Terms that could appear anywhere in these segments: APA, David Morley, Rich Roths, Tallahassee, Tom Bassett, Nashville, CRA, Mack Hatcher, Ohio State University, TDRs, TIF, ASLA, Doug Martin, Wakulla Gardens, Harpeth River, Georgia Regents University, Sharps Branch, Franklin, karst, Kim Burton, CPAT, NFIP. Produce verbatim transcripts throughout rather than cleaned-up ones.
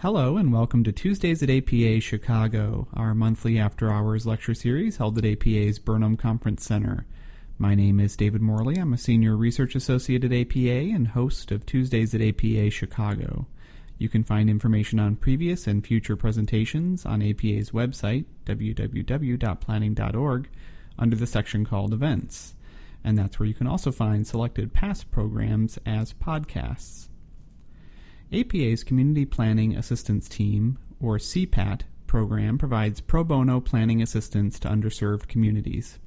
Hello and welcome to Tuesdays at A P A Chicago, our monthly after-hours lecture series held at A P A's Burnham Conference Center. My name is David Morley. I'm a senior research associate at A P A and host of Tuesdays at A P A Chicago. You can find information on previous and future presentations on A P A's website, w w w dot planning dot org, under the section called Events. And that's where you can also find selected past programs as podcasts. A P A's Community Planning Assistance Team, or C PAT, program provides pro bono planning assistance to underserved communities.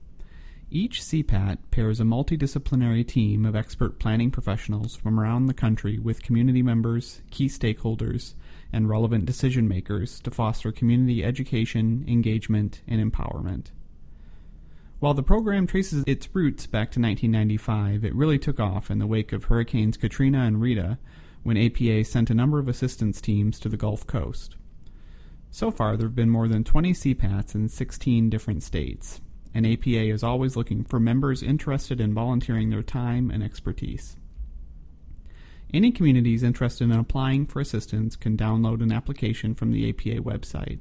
Each C PAT pairs a multidisciplinary team of expert planning professionals from around the country with community members, key stakeholders, and relevant decision makers to foster community education, engagement, and empowerment. While the program traces its roots back to nineteen ninety-five, it really took off in the wake of Hurricanes Katrina and Rita, when A P A sent a number of assistance teams to the Gulf Coast. So far, there have been more than twenty C PATs in sixteen different states, and A P A is always looking for members interested in volunteering their time and expertise. Any communities interested in applying for assistance can download an application from the A P A website.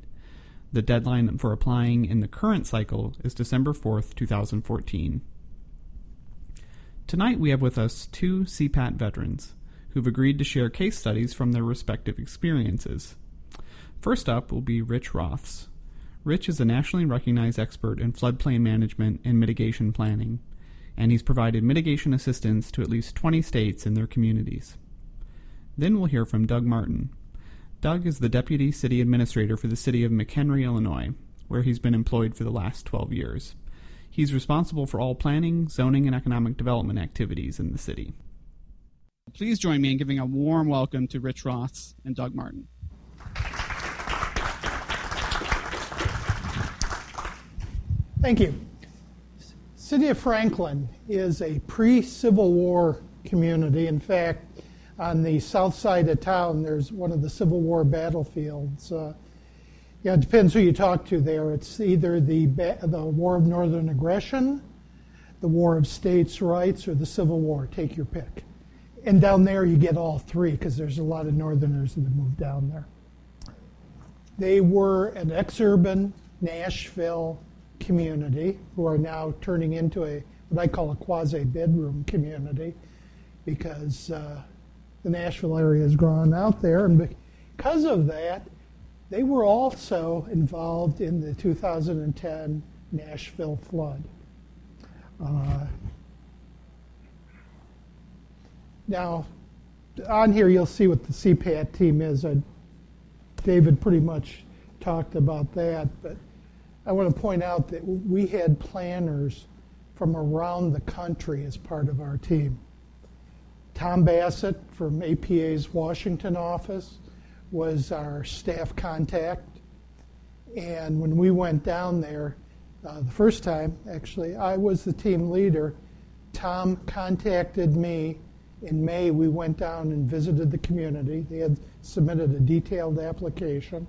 The deadline for applying in the current cycle is December fourth, two thousand fourteen. Tonight we have with us two C PAT veterans who've agreed to share case studies from their respective experiences. First up will be Rich Roths. Rich is a nationally recognized expert in floodplain management and mitigation planning, and he's provided mitigation assistance to at least twenty states and their communities. Then we'll hear from Doug Martin. Doug is the Deputy City Administrator for the City of McHenry, Illinois, where he's been employed for the last twelve years. He's responsible for all planning, zoning, and economic development activities in the city. Please join me in giving a warm welcome to Rich Roths and Doug Martin. Thank you. City of Franklin is a pre-Civil War community. In fact, on the south side of town, there's one of the Civil War battlefields. Uh, yeah, it depends who you talk to there. It's either the ba- the War of Northern Aggression, the War of States' Rights, or the Civil War. Take your pick. And down there you get all three because there's a lot of northerners that moved down there. They were an exurban Nashville community who are now turning into a what I call a quasi-bedroom community because uh, the Nashville area has grown out there. And because of that, they were also involved in the two thousand ten Nashville flood. Uh, Now, on here you'll see what the C PAT team is. I, David pretty much talked about that, but I want to point out that we had planners from around the country as part of our team. Tom Bassett from A P A's Washington office was our staff contact, and when we went down there uh, the first time, actually, I was the team leader. Tom contacted me. In May, we went down and visited the community. They had submitted a detailed application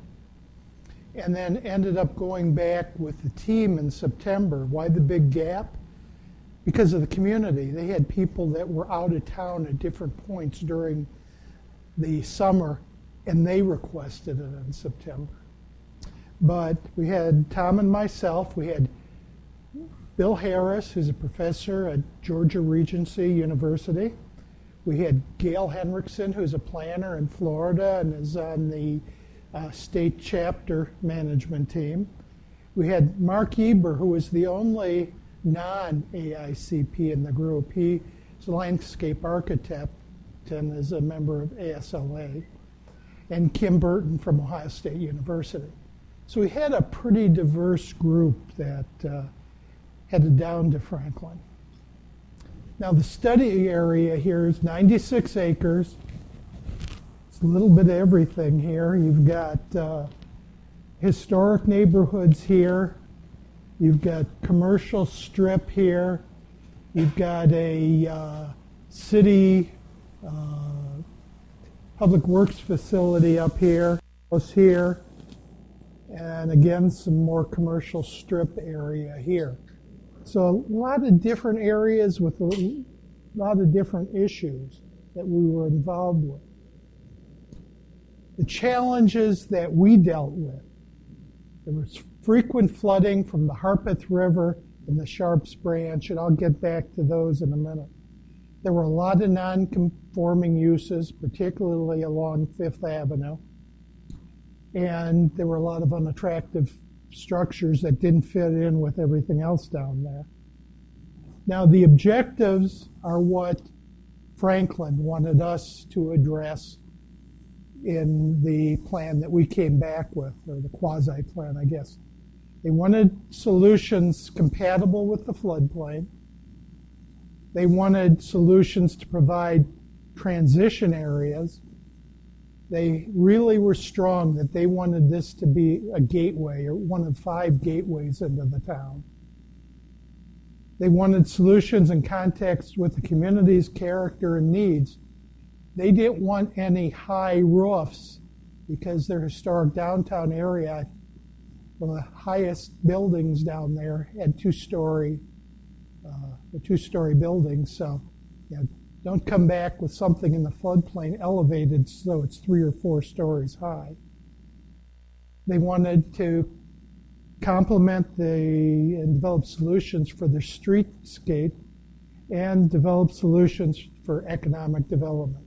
and then ended up going back with the team in September. Why the big gap? Because of the community. They had people that were out of town at different points during the summer, and they requested it in September. But we had Tom and myself. We had Bill Harris, who's a professor at Georgia Regents University. We had Gail Henrickson, who's a planner in Florida and is on the uh, state chapter management team. We had Mark Eber, who was the only non-A I C P in the group. He's a landscape architect and is a member of A S L A. And Kim Burton from Ohio State University. So we had a pretty diverse group that uh, headed down to Franklin. Now the study area here is ninety-six acres. It's a little bit of everything here. You've got uh, historic neighborhoods here. You've got commercial strip here. You've got a uh, city uh, public works facility up here, here. And again, some more commercial strip area here. So a lot of different areas with a lot of different issues that we were involved with. the challenges that we dealt with. There was frequent flooding from the Harpeth River and the Sharps Branch, and I'll get back to those in a minute. There were a lot of non-conforming uses, particularly along Fifth Avenue, and there were a lot of unattractive structures that didn't fit in with everything else down there. Now, the objectives are what Franklin wanted us to address in the plan that we came back with, or the quasi-plan, I guess. They wanted solutions compatible with the floodplain. They wanted solutions to provide transition areas. They really were strong that they wanted this to be a gateway, or one of five gateways into the town. They wanted solutions in context with the community's character and needs. They didn't want any high roofs because their historic downtown area, well, the highest buildings down there had two-story, uh, the two-story buildings. So, yeah, don't come back with something in the floodplain elevated so it's three or four stories high. They wanted to complement the and develop solutions for the streetscape and develop solutions for economic development.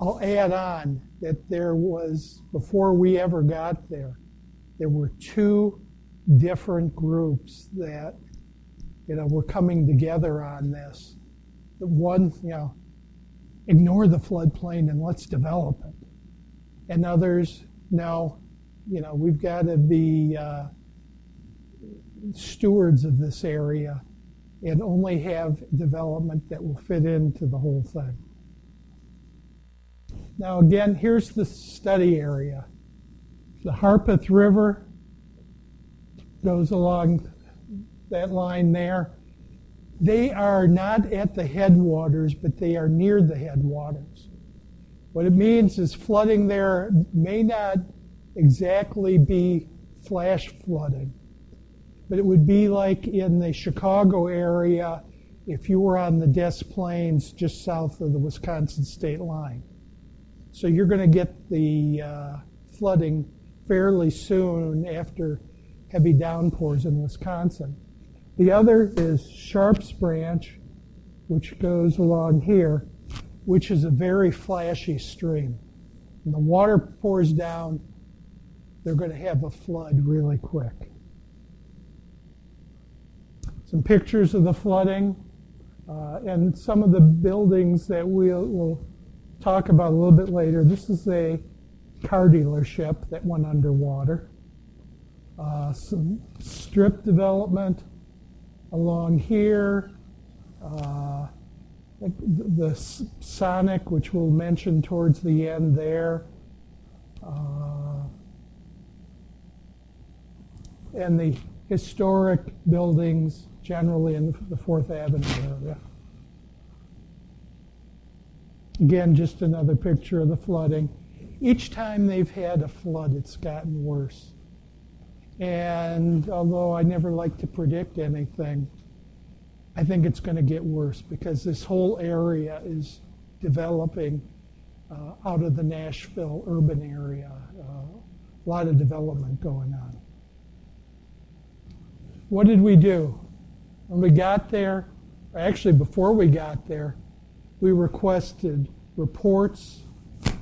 I'll add on that there was, before we ever got there, there were two different groups that, you know, were coming together on this. The one, you know, ignore the floodplain and let's develop it. And others, no, you know, we've got to be uh, stewards of this area and only have development that will fit into the whole thing. Now again, here's the study area. The Harpeth River goes along that line there. They are not at the headwaters, but they are near the headwaters. What it means is flooding there may not exactly be flash flooding, but it would be like in the Chicago area if you were on the Des Plaines just south of the Wisconsin state line. So you're going to get the uh, flooding fairly soon after heavy downpours in Wisconsin. The other is Sharps Branch, which goes along here, which is a very flashy stream. When the water pours down, they're going to have a flood really quick. Some pictures of the flooding, uh, and some of the buildings that we'll, we'll talk about a little bit later. This is a car dealership that went underwater. Uh, some strip development along here. Uh, the, the Sonic, which we'll mention towards the end there. Uh, and the historic buildings generally in the Fourth Avenue area. Again, just another picture of the flooding. Each time they've had a flood, it's gotten worse. And although I never like to predict anything, I think it's going to get worse because this whole area is developing uh, out of the Nashville urban area. Uh, a lot of development going on. What did we do? When we got there, or actually before we got there, we requested reports,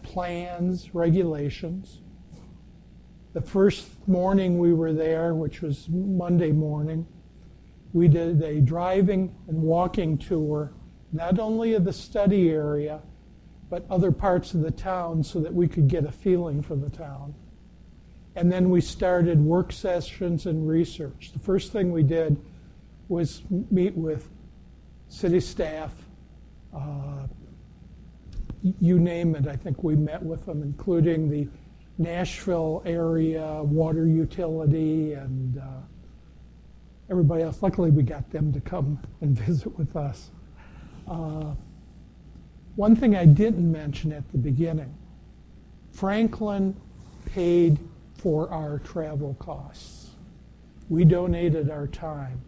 plans, regulations. The first morning we were there, which was Monday morning, we did a driving and walking tour, not only of the study area, but other parts of the town so that we could get a feeling for the town. And then we started work sessions and research. The first thing we did was meet with city staff. Uh, you name it, I think we met with them, including the Nashville area water utility and uh, everybody else. Luckily, we got them to come and visit with us. Uh, one thing I didn't mention at the beginning, Franklin paid for our travel costs. We donated our time.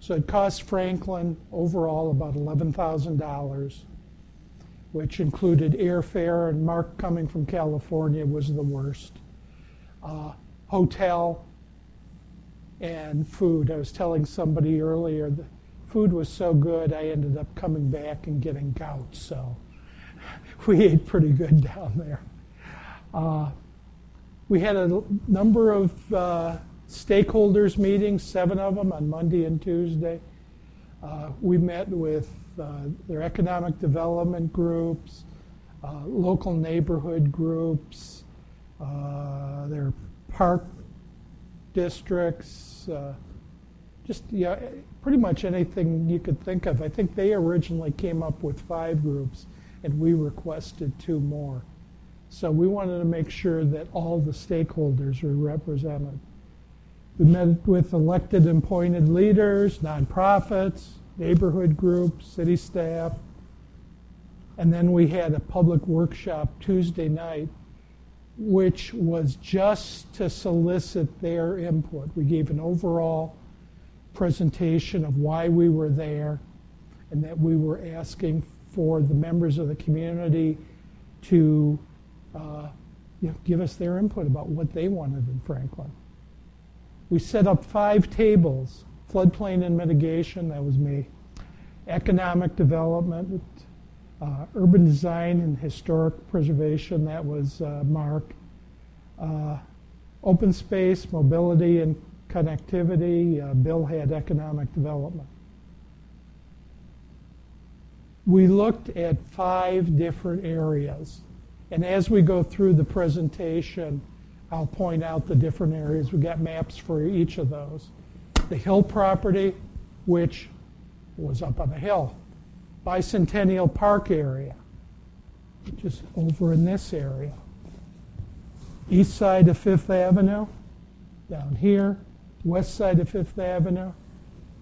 So it cost Franklin overall about eleven thousand dollars. which included airfare, and Mark coming from California was the worst. Uh, hotel and food. I was telling somebody earlier, the food was so good I ended up coming back and getting gout, so we ate pretty good down there. Uh, we had a number of uh, stakeholders meetings, seven of them on Monday and Tuesday. Uh, we met with uh, their economic development groups, uh, local neighborhood groups, uh, their park districts, uh, just yeah, pretty much anything you could think of. I think they originally came up with five groups, and we requested two more. So we wanted to make sure that all the stakeholders were represented. We met with elected and appointed leaders, nonprofits, neighborhood groups, city staff, and then we had a public workshop Tuesday night, which was just to solicit their input. We gave an overall presentation of why we were there and that we were asking for the members of the community to uh, you know, give us their input about what they wanted in Franklin. We set up five tables: floodplain and mitigation, that was me, economic development, uh, urban design and historic preservation, that was uh, Mark, uh, open space, mobility and connectivity, uh, Bill had economic development. We looked at five different areas, and as we go through the presentation, I'll point out the different areas. We've got maps for each of those. The Hill property, which was up on the hill. Bicentennial Park area, which is over in this area. East side of Fifth Avenue, down here. West side of Fifth Avenue.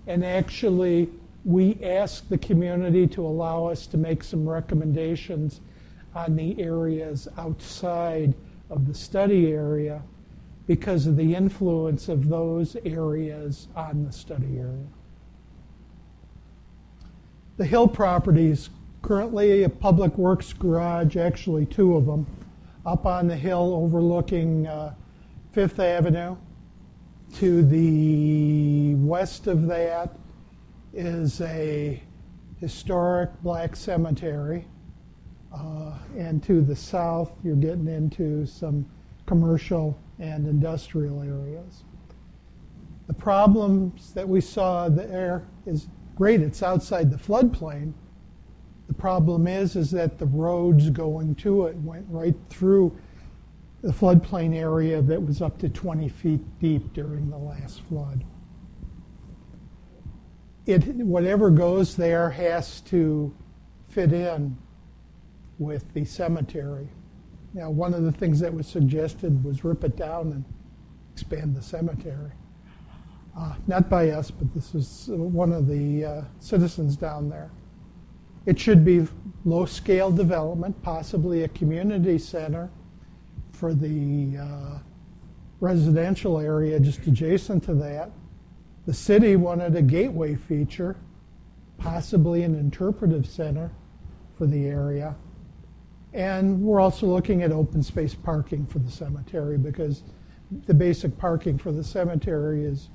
And actually, we asked the community to allow us to make some recommendations on the areas outside of the study area because of the influence of those areas on the study area. The hill properties, currently a public works garage, actually two of them, up on the hill overlooking uh, Fifth Avenue. To the west of that is a historic black cemetery. Uh, and to the south, you're getting into some commercial and industrial areas. The problems that we saw there is great, it's outside the floodplain. The problem is, is that the roads going to it went right through the floodplain area that was up to twenty feet deep during the last flood. It, whatever goes there has to fit in with the cemetery. Now, one of the things that was suggested was rip it down and expand the cemetery. Uh, not by us, but this is one of the uh, citizens down there. It should be low-scale development, possibly a community center for the uh, residential area just adjacent to that. The city wanted a gateway feature, possibly an interpretive center for the area. And we're also looking at open space parking for the cemetery because the basic parking for the cemetery is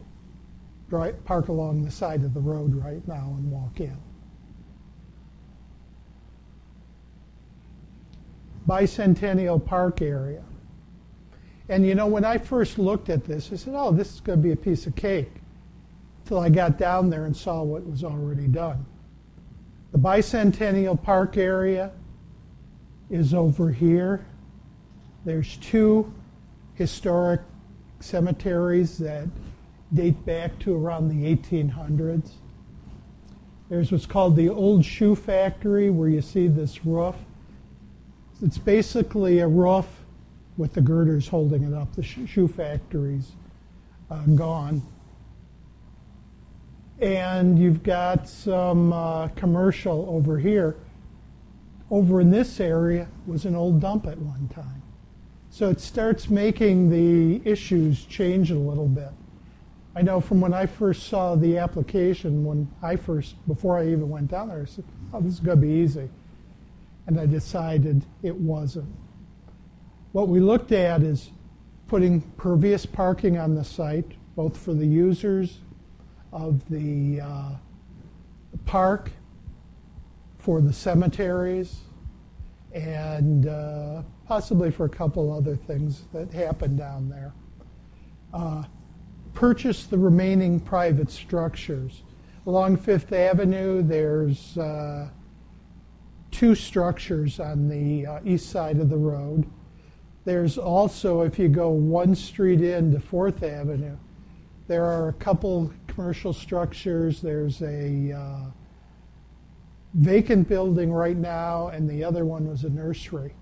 park along the side of the road right now and walk in. Bicentennial Park area. And you know, when I first looked at this, I said, oh, this is going to be a piece of cake, till I got down there and saw what was already done. The Bicentennial Park area is over here. There's two historic cemeteries that date back to around the eighteen hundreds. There's what's called the Old Shoe Factory, where you see this roof. It's basically a roof with the girders holding it up. The shoe factory's uh, gone. And you've got some uh, commercial over here. Over in this area was an old dump at one time. So it starts making the issues change a little bit. I know from when I first saw the application, when I first, before I even went down there, I said, oh, this is going to be easy. and I decided it wasn't. What we looked at is putting pervious parking on the site, both for the users of the uh, park, for the cemeteries, and uh, possibly for a couple other things that happened down there. Uh, purchase the remaining private structures. Along Fifth Avenue, there's uh, two structures on the uh, east side of the road. There's also, if you go one street in to Fourth Avenue, there are a couple commercial structures. There's a uh, vacant building right now, and the other one was a nursery.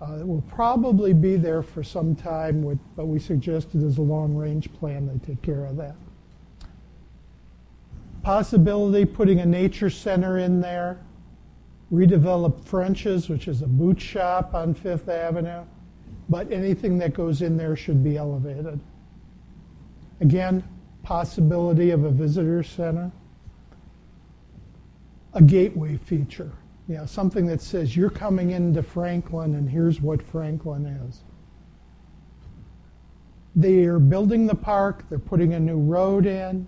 Uh, it will probably be there for some time, with, but we suggested as a long-range plan they take care of that. Possibility, putting a nature center in there, redevelop French's, which is a boot shop on Fifth Avenue, but anything that goes in there should be elevated. Again, possibility of a visitor center. A gateway feature, you know, something that says you're coming into Franklin and here's what Franklin is. They're building the park, they're putting a new road in,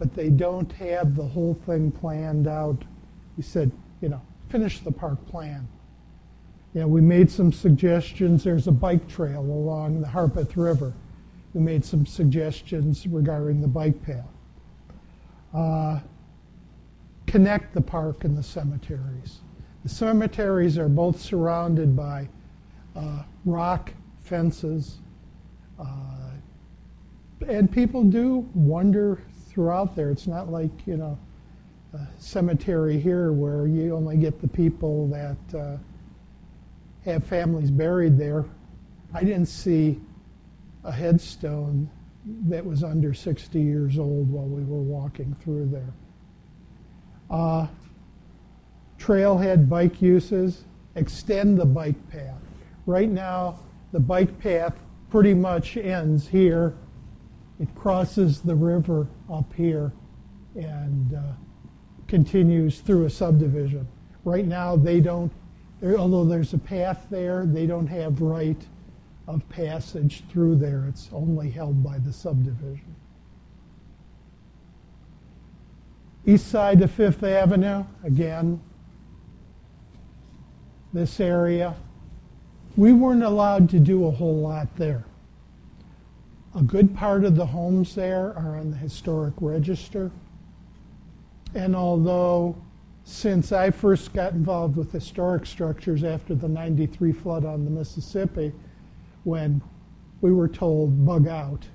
but they don't have the whole thing planned out. We said, you know, finish the park plan. You know, we made some suggestions. There's a bike trail along the Harpeth River. We made some suggestions regarding the bike path. Uh, Connect the park and the cemeteries. The cemeteries are both surrounded by uh, rock fences. Uh, and people do wander throughout there. It's not like, you know, a cemetery here where you only get the people that uh, have families buried there. I didn't see a headstone that was under sixty years old while we were walking through there. Uh, trailhead bike uses, extend the bike path. Right now, the bike path pretty much ends here. It crosses the river up here and uh, continues through a subdivision. Right now, they don't, although there's a path there, they don't have right of passage through there. It's only held by the subdivision. East side of Fifth Avenue, again, this area. We weren't allowed to do a whole lot there. A good part of the homes there are on the historic register. And although since I first got involved with historic structures after the ninety-three flood on the Mississippi, when we were told, bug out,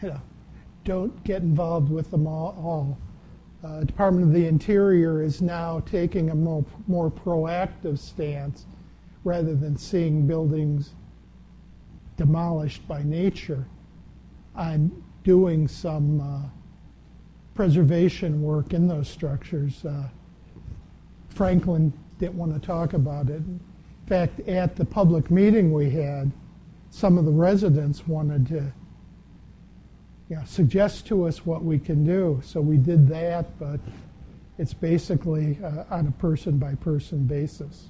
you know, don't get involved with them all, all. Uh, Department of the Interior is now taking a more, more proactive stance rather than seeing buildings demolished by nature, on doing some uh, preservation work in those structures. Uh, Franklin didn't want to talk about it. In fact, at the public meeting we had, some of the residents wanted to Yeah, suggest to us what we can do. So we did that, but it's basically uh, on a person-by-person basis.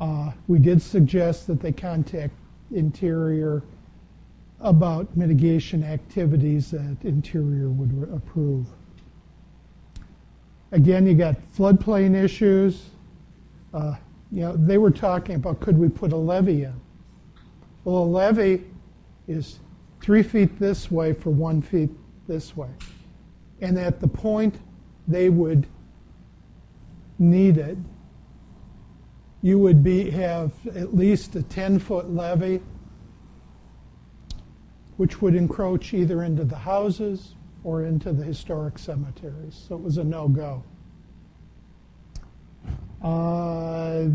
Uh, we did suggest that they contact Interior about mitigation activities that Interior would approve. Again, you got floodplain issues. Uh, you know, they were talking about, could we put a levee in? Well, a levee is three feet this way for one feet this way. And at the point they would need it, you would be have at least a ten-foot levee, which would encroach either into the houses or into the historic cemeteries. So it was a no-go. Uh,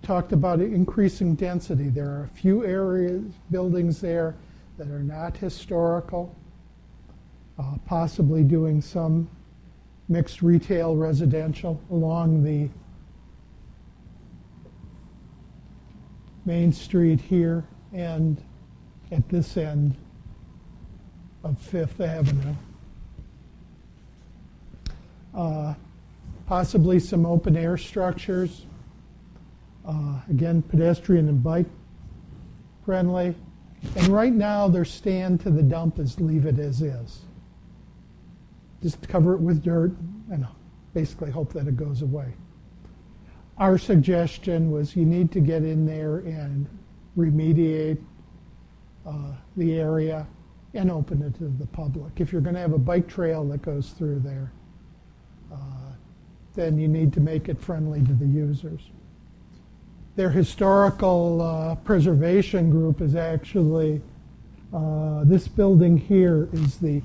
Talked about increasing density. There are a few areas, buildings there that are not historical, uh, possibly doing some mixed retail residential along the main street here and at this end of Fifth Avenue. Uh, possibly some open air structures. Uh, again, pedestrian and bike friendly. And right now, their stand to the dump is leave it as is. Just cover it with dirt and basically hope that it goes away. Our suggestion was you need to get in there and remediate uh, the area and open it to the public. If you're going to have a bike trail that goes through there, uh, then you need to make it friendly to the users. Their historical uh, preservation group is actually, uh, this building here is the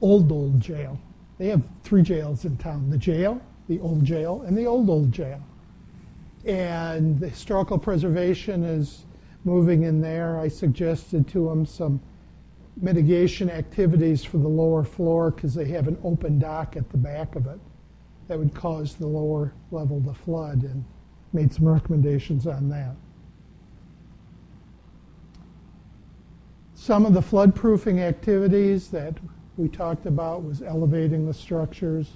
old, old jail. They have three jails in town, the jail, the old jail, and the old, old jail. And the historical preservation is moving in there. I suggested to them some mitigation activities for the lower floor because they have an open dock at the back of it that would cause the lower level to flood, and made some recommendations on that. Some of the flood-proofing activities that we talked about was elevating the structures,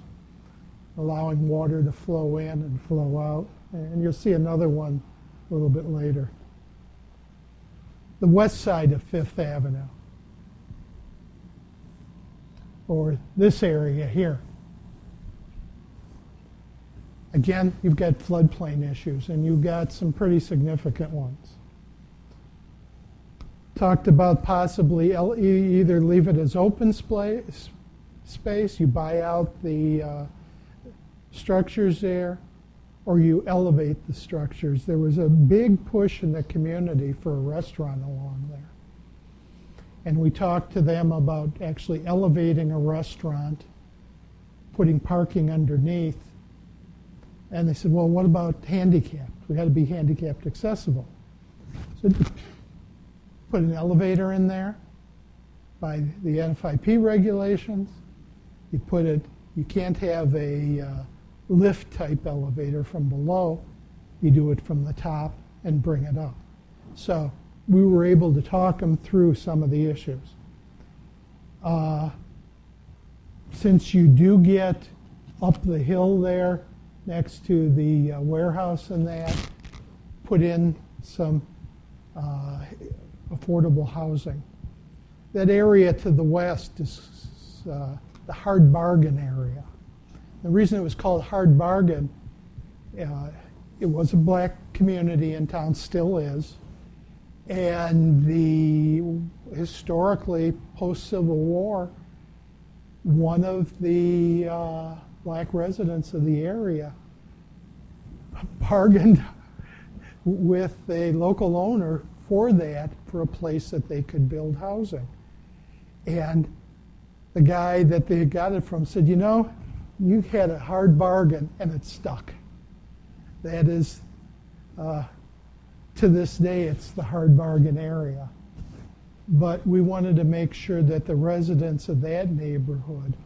allowing water to flow in and flow out. And you'll see another one a little bit later. The west side of Fifth Avenue, or this area here. Again, you've got floodplain issues, and you've got some pretty significant ones. Talked about possibly either leave it as open space, you buy out the uh, structures there, or you elevate the structures. There was a big push in the community for a restaurant along there. And we talked to them about actually elevating a restaurant, putting parking underneath. And they said, well, what about handicapped? We had to be handicapped accessible. So put an elevator in there by the N F I P regulations. You put it, you can't have a uh, lift type elevator from below. You do it from the top and bring it up. So we were able to talk them through some of the issues. Uh, since you do get up the hill there next to the uh, warehouse and that, put in some uh, affordable housing. That area to the west is uh, the hard bargain area. The reason it was called hard bargain, uh, it was a black community in town, still is, and the historically post-Civil War, one of the uh, black residents of the area bargained with a local owner for that, for a place that they could build housing. And the guy that they got it from said, you know, you had a hard bargain and it stuck. That is, uh, to this day, it's the hard bargain area. But we wanted to make sure that the residents of that neighborhood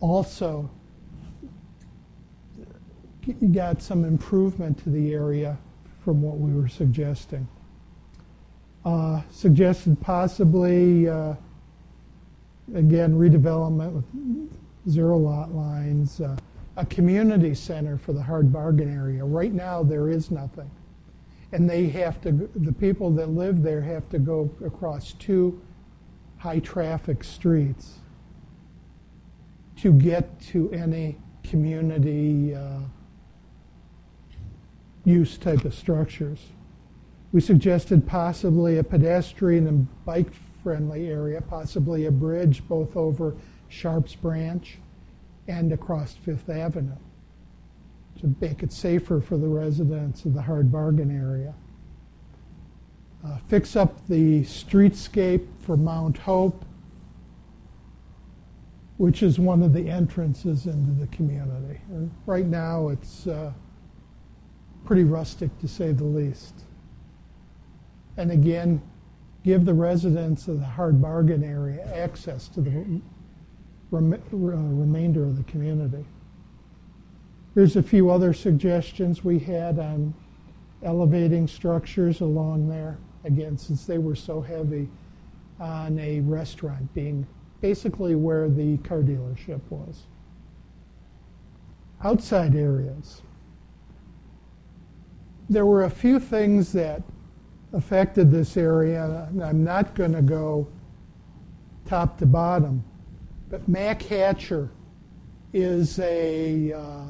also got some improvement to the area from what we were suggesting. Uh, suggested possibly, uh, again, redevelopment with zero lot lines, uh, a community center for the hard bargain area. Right now, there is nothing. And they have to, the people that live there have to go across two high traffic streets to get to any community uh, use type of structures. We suggested possibly a pedestrian and bike friendly area, possibly a bridge both over Sharps Branch and across Fifth Avenue, to make it safer for the residents of the hard bargain area. Uh, fix up the streetscape for Mount Hope, which is one of the entrances into the community. And right now, it's uh, pretty rustic, to say the least. And again, give the residents of the hard bargain area access to the rem rem remainder of the community. There's a few other suggestions we had on elevating structures along there. Again, since they were so heavy on a restaurant being basically where the car dealership was. outside areas. There were a few things that affected this area, and I'm not going to go top to bottom, but Mack Hatcher is a uh,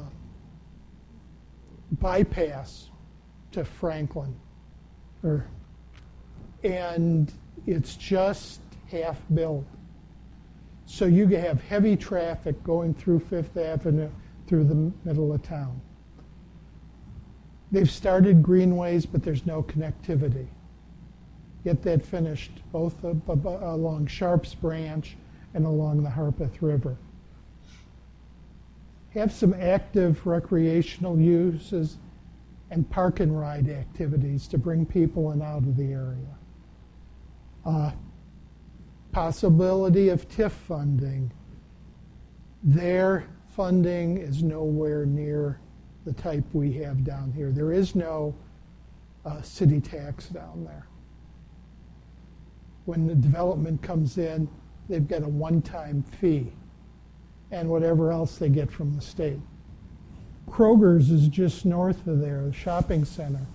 bypass to Franklin, or, and it's just half built. So you have heavy traffic going through Fifth Avenue through the middle of town. They've started greenways, but there's no connectivity. Get that finished both along Sharps Branch and along the Harpeth River. Have some active recreational uses and park and ride activities to bring people in out of the area. Uh, possibility of T I F funding. Their funding is nowhere near the type we have down here. There is no uh, city tax down there. When the development comes in, they've got a one-time fee and whatever else they get from the state. Kroger's is just north of there, the shopping center.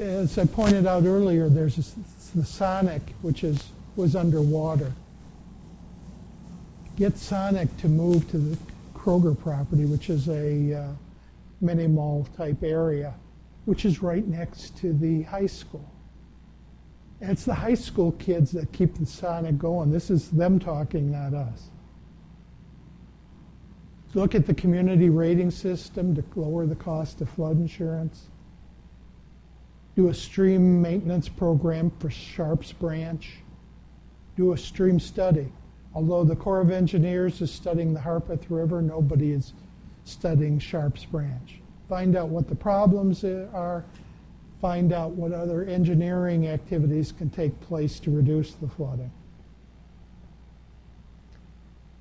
As I pointed out earlier, there's a, the Sonic, which is was underwater. Get Sonic to move to the Kroger property, which is a uh, mini mall type area, which is right next to the high school. And it's the high school kids that keep the Sonic going. This is them talking, not us. Look at the community rating system to lower the cost of flood insurance. Do a stream maintenance program for Sharps Branch. Do a stream study. Although the Corps of Engineers is studying the Harpeth River, nobody is studying Sharps Branch. Find out what the problems are. Find out what other engineering activities can take place to reduce the flooding.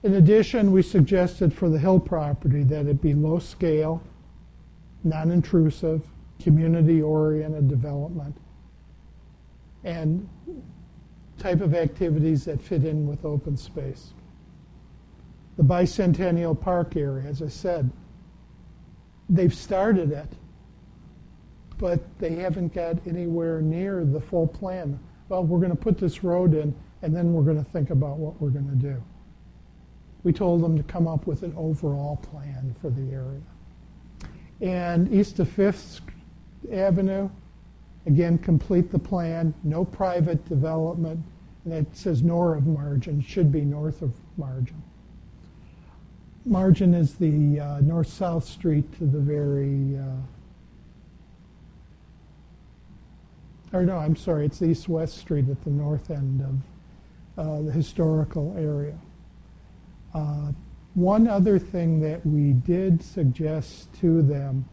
In addition, we suggested for the hill property that it be low scale, non-intrusive, community-oriented development, and type of activities that fit in with open space. The Bicentennial Park area, as I said, they've started it, but they haven't got anywhere near the full plan. Well, we're going to put this road in, and then we're going to think about what we're going to do. We told them to come up with an overall plan for the area. And east of Fifth Avenue, again, complete the plan, no private development, and it says north of margin, should be north of margin. Margin is the uh, north-south street to the very, uh, or no, I'm sorry, it's the east-west street at the north end of uh, the historical area. Uh, one other thing that we did suggest to them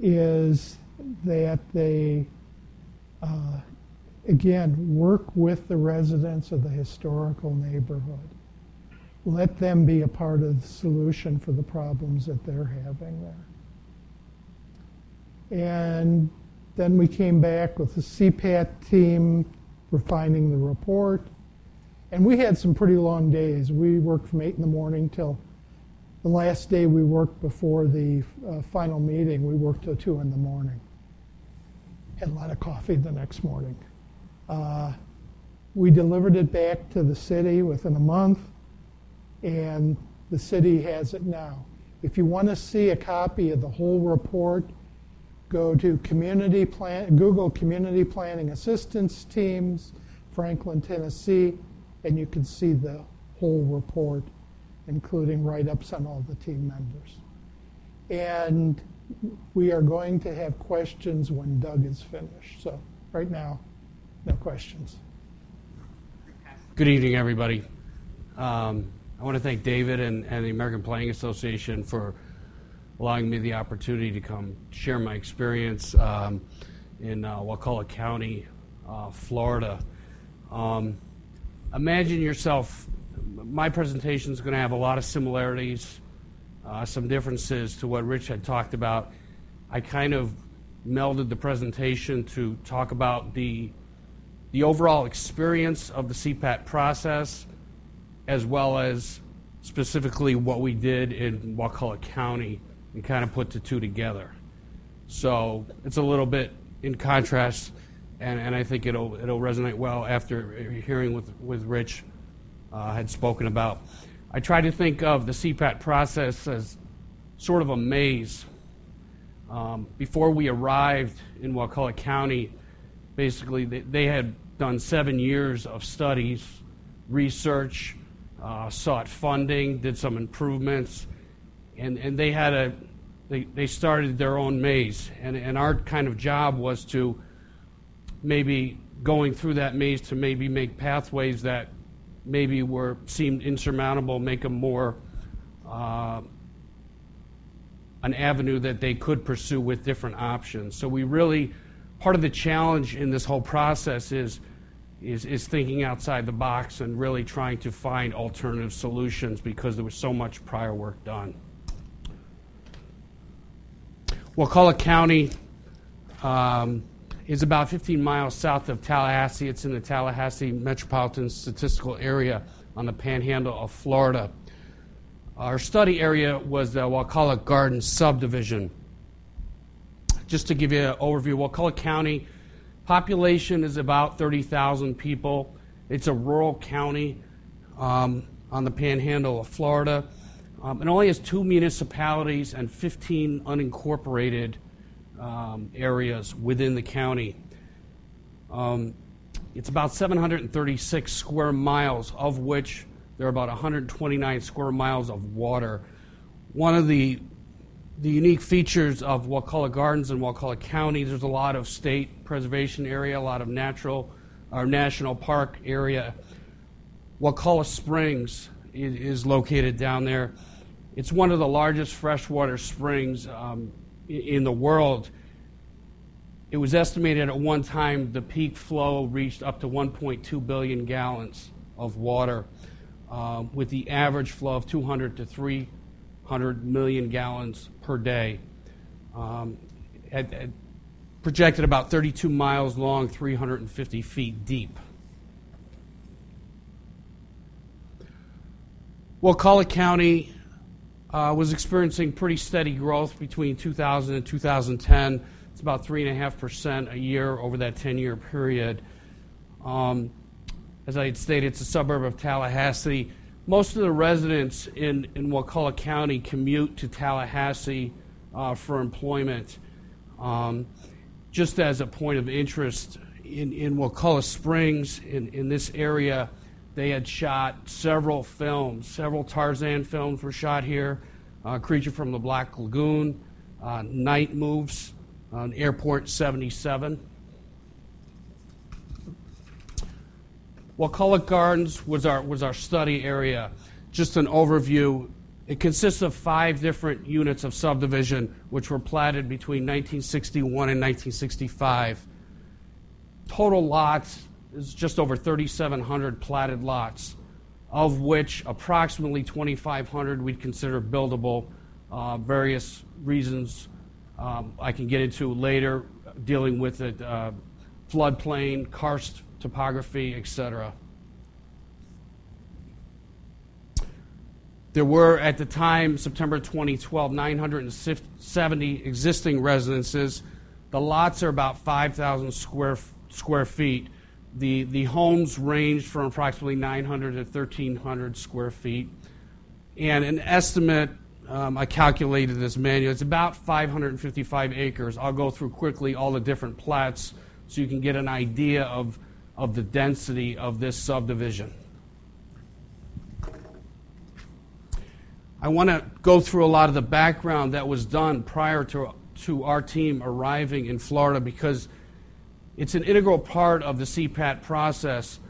is that they, uh, again, work with the residents of the historical neighborhood. Let them be a part of the solution for the problems that they're having there. And then we came back with the C PAT team refining the report. And we had some pretty long days. We worked from eight in the morning till the last day we worked before the uh, final meeting. We worked till two in the morning. Had a lot of coffee the next morning. Uh, we delivered it back to the city within a month, and the city has it now. If you want to see a copy of the whole report, go to community plan, Google Community Planning Assistance Teams, Franklin, Tennessee, and you can see the whole report, including write-ups on all the team members. And we are going to have questions when Doug is finished. So right now, no questions. Good evening, everybody. Um, I want to thank David and, and the American Planning Association for allowing me the opportunity to come share my experience um, in uh, Wakulla County, uh, Florida. Um, Imagine yourself, my presentation is going to have a lot of similarities, uh, some differences to what Rich had talked about. I kind of melded the presentation to talk about the, the overall experience of the C PAT process as well as specifically what we did in Wakulla County and kind of put the two together. So it's a little bit in contrast, and, and I think it'll, it'll resonate well after hearing with, with Rich uh, had spoken about. I try to think of the C PAT process as sort of a maze. Um, before we arrived in Wakulla County, basically they, they had done seven years of studies, research, uh, sought funding, did some improvements, and, and they had a They, they started their own maze, and, and our kind of job was to maybe going through that maze to maybe make pathways that maybe were seemed insurmountable, make them more uh, an avenue that they could pursue with different options. So we really, part of the challenge in this whole process is is, is thinking outside the box and really trying to find alternative solutions because there was so much prior work done. Wakulla County um, is about fifteen miles south of Tallahassee. It's in the Tallahassee Metropolitan Statistical Area on the panhandle of Florida. Our study area was the Wakulla Gardens subdivision. Just to give you an overview, Wakulla County population is about thirty thousand people. It's a rural county um, on the panhandle of Florida. Um, it only has two municipalities and fifteen unincorporated um, areas within the county. Um, it's about seven hundred thirty-six square miles, of which there are about one hundred twenty-nine square miles of water. One of the the unique features of Wakulla Gardens and Wakulla County, there's a lot of state preservation area, a lot of natural or national park area. Wakulla Springs is located down there. It's one of the largest freshwater springs um, in the world. It was estimated at one time the peak flow reached up to one point two billion gallons of water, uh, with the average flow of two hundred to three hundred million gallons per day. Um, at, at projected about thirty-two miles long, three hundred fifty feet deep. Wakulla County uh, was experiencing pretty steady growth between two thousand and two thousand ten. It's about three point five percent a year over that ten-year period. Um, as I had stated, it's a suburb of Tallahassee. Most of the residents in, in Wakulla County commute to Tallahassee uh, for employment. Um, just as a point of interest, in, in Wakulla Springs, in, in this area, they had shot several films. Several Tarzan films were shot here. Uh, Creature from the Black Lagoon, uh, Night Moves, uh, Airport seventy-seven. Wakulla Gardens was our, was our study area. Just an overview. It consists of five different units of subdivision, which were platted between nineteen sixty-one and nineteen sixty-five. Total lots is just over thirty-seven hundred platted lots, of which approximately twenty-five hundred we'd consider buildable. Uh, various reasons um, I can get into later, dealing with it, uh, floodplain, karst topography, et cetera. There were, at the time, September twenty twelve, nine hundred seventy existing residences. The lots are about five thousand square, square feet. The, the homes ranged from approximately nine hundred to thirteen hundred square feet. And an estimate, um, I calculated this manually, it's about five hundred fifty-five acres. I'll go through quickly all the different plats so you can get an idea of, of the density of this subdivision. I want to go through a lot of the background that was done prior to, to our team arriving in Florida, because it's an integral part of the C PAT process,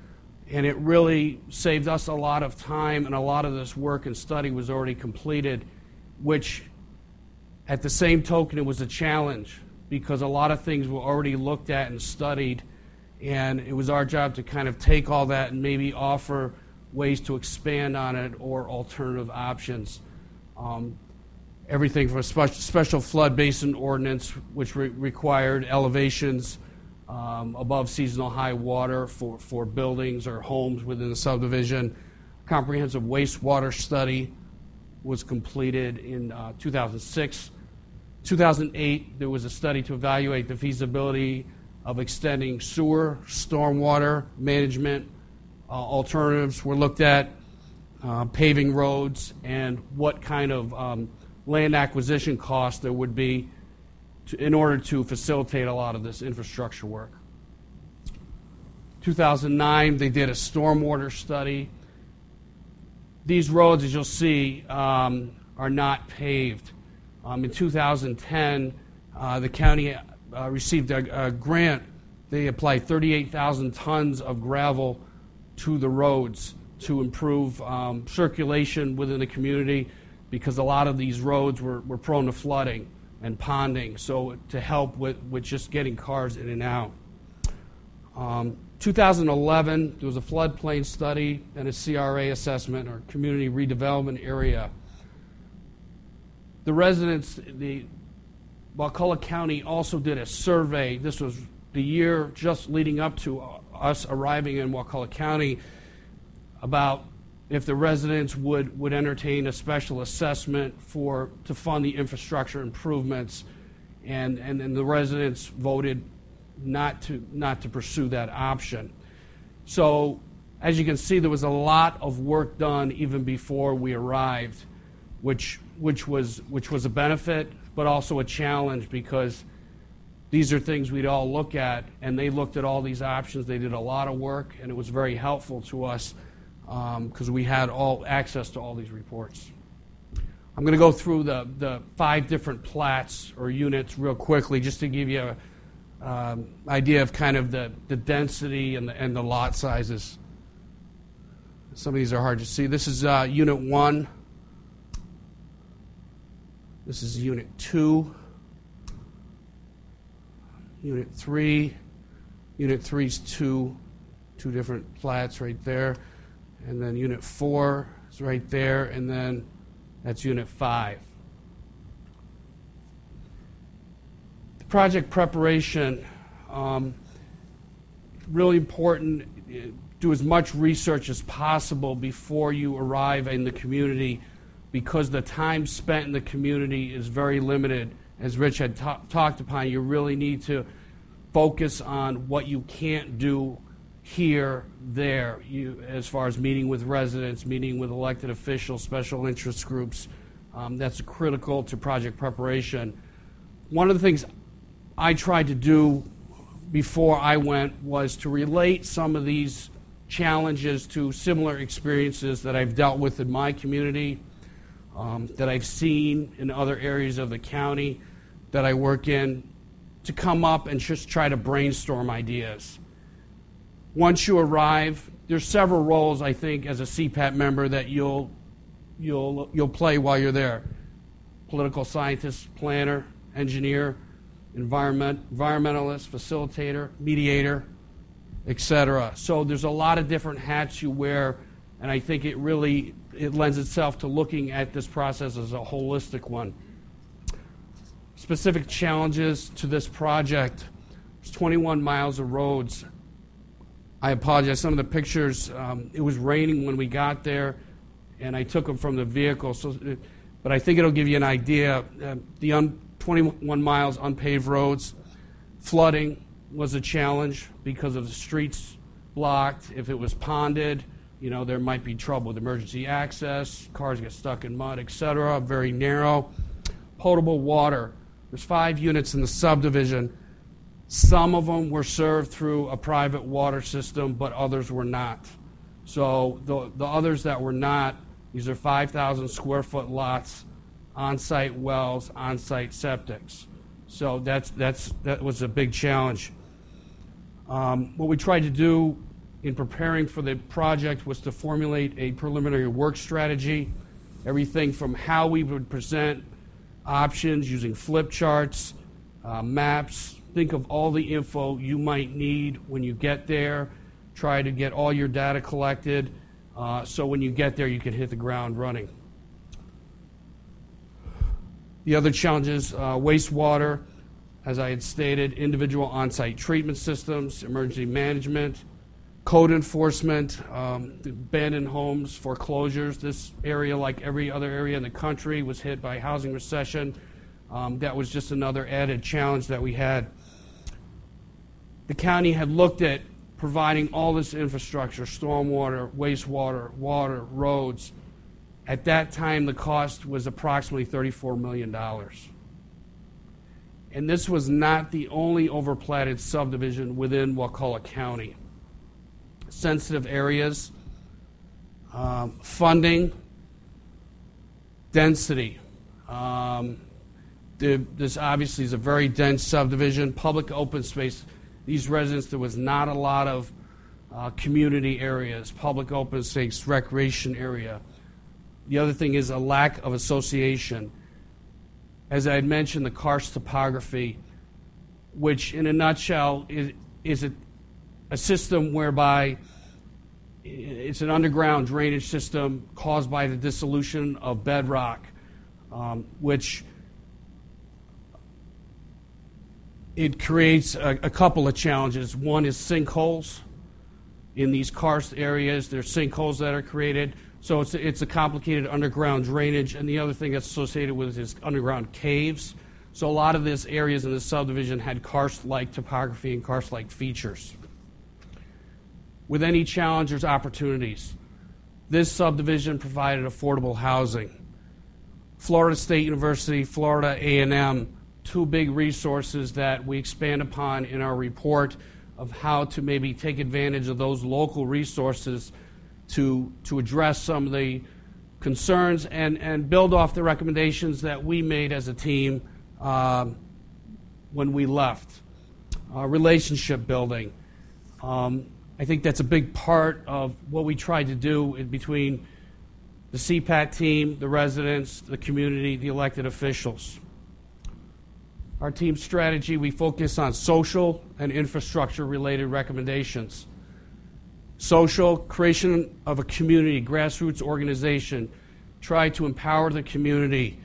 and it really saved us a lot of time, and a lot of this work and study was already completed, which at the same token it was a challenge because a lot of things were already looked at and studied, and it was our job to kind of take all that and maybe offer ways to expand on it or alternative options. Um, everything from a spe- special flood basin ordinance, which re- required elevations Um, above seasonal high water for, for buildings or homes within the subdivision, comprehensive wastewater study was completed in uh, two thousand six. two thousand eight, there was a study to evaluate the feasibility of extending sewer, stormwater management. Uh, alternatives were looked at, uh, paving roads, and what kind of um, land acquisition cost there would be to, in order to facilitate a lot of this infrastructure work. two thousand nine, they did a stormwater study. These roads, as you'll see, um, are not paved. Um, in two thousand ten, uh, the county uh, received a, a grant. They applied thirty-eight thousand tons of gravel to the roads to improve um, circulation within the community, because a lot of these roads were, were prone to flooding and ponding, so to help with, with just getting cars in and out. Um, two thousand eleven, there was a floodplain study and a C R A assessment, or community redevelopment area. The residents, the Wakulla County also did a survey. This was the year just leading up to us arriving in Wakulla County, about if the residents would, would entertain a special assessment for to fund the infrastructure improvements, and, and then the residents voted not to not to pursue that option. So as you can see, there was a lot of work done even before we arrived, which which was which was a benefit but also a challenge, because these are things we'd all look at, and they looked at all these options. They did a lot of work, and it was very helpful to us because um, we had all access to all these reports. I'm going to go through the, the five different plats or units real quickly just to give you a Um, idea of kind of the, the density and the, and the lot sizes. Some of these are hard to see. This is uh, Unit one. This is Unit two. Unit three. Unit three's two, two different plats right there. And then Unit four is right there. And then that's Unit five. Project preparation, um, really important. Do as much research as possible before you arrive in the community, because the time spent in the community is very limited. As Rich had ta- talked upon, you really need to focus on what you can't do here, there, you, as far as meeting with residents, meeting with elected officials, special interest groups. Um, that's critical to project preparation. One of the things I tried to do before I went was to relate some of these challenges to similar experiences that I've dealt with in my community, um, that I've seen in other areas of the county that I work in, to come up and just try to brainstorm ideas. Once you arrive, there's several roles, I think, as a C PAT member that you'll you'll you'll play while you're there: political scientist, planner, engineer, Environment, environmentalist, facilitator, mediator, et cetera. So there's a lot of different hats you wear, and I think it really it lends itself to looking at this process as a holistic one. Specific challenges to this project: there's twenty-one miles of roads. I apologize. Some of the pictures. Um, it was raining when we got there, and I took them from the vehicle. So, but I think it'll give you an idea. Uh, the un. twenty-one miles unpaved roads. Flooding was a challenge because of the streets blocked. If it was ponded, you know, there might be trouble with emergency access, cars get stuck in mud, et cetera. Very narrow. Potable water. There's five units in the subdivision. Some of them were served through a private water system, but others were not. So the, the others that were not, these are five thousand square foot lots, on-site wells, on-site septics. So that's that's that was a big challenge. Um, what we tried to do in preparing for the project was to formulate a preliminary work strategy, everything from how we would present options using flip charts, uh, maps. Think of all the info you might need when you get there. Try to get all your data collected uh, so when you get there you can hit the ground running. The other challenges, uh, wastewater, as I had stated, individual on-site treatment systems, emergency management, code enforcement, um, abandoned homes, foreclosures. This area, like every other area in the country, was hit by housing recession. Um, that was just another added challenge that we had. The county had looked at providing all this infrastructure, stormwater, wastewater, water, roads. At that time, the cost was approximately thirty-four million dollars. And this was not the only overplatted subdivision within Wakulla County. Sensitive areas, um, funding, density. Um, the, this obviously is a very dense subdivision. Public open space. These residents, there was not a lot of uh, community areas, public open space, recreation area. The other thing is a lack of association. As I had mentioned, the karst topography, which in a nutshell is, is a, a system whereby it's an underground drainage system caused by the dissolution of bedrock, um, which it creates a, a couple of challenges. One is sinkholes. In these karst areas, there's sinkholes that are created. So it's, it's a complicated underground drainage, and the other thing that's associated with it is underground caves. So a lot of these areas in the subdivision had karst-like topography and karst-like features. With any challenge, there's opportunities. This subdivision provided affordable housing. Florida State University, Florida A and M, two big resources that we expand upon in our report of how to maybe take advantage of those local resources to to address some of the concerns and, and build off the recommendations that we made as a team uh, when we left. Uh, relationship building. Um, I think that's a big part of what we tried to do in between the C PAT team, the residents, the community, the elected officials. Our team strategy, we focus on social and infrastructure-related recommendations. Social, creation of a community, grassroots organization, try to empower the community,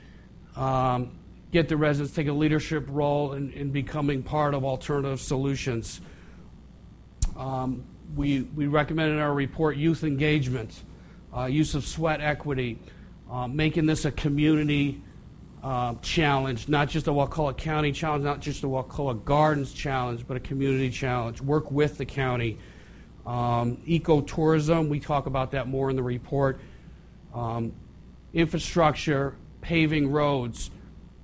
um, get the residents to take a leadership role in, in becoming part of alternative solutions. Um, we, we recommend in our report youth engagement, uh, use of sweat equity, uh, making this a community uh, challenge, not just a Wakulla County challenge, not just a Wakulla Gardens challenge, but a community challenge. Work with the county. Um, ecotourism, we talk about that more in the report. Um, infrastructure, paving roads,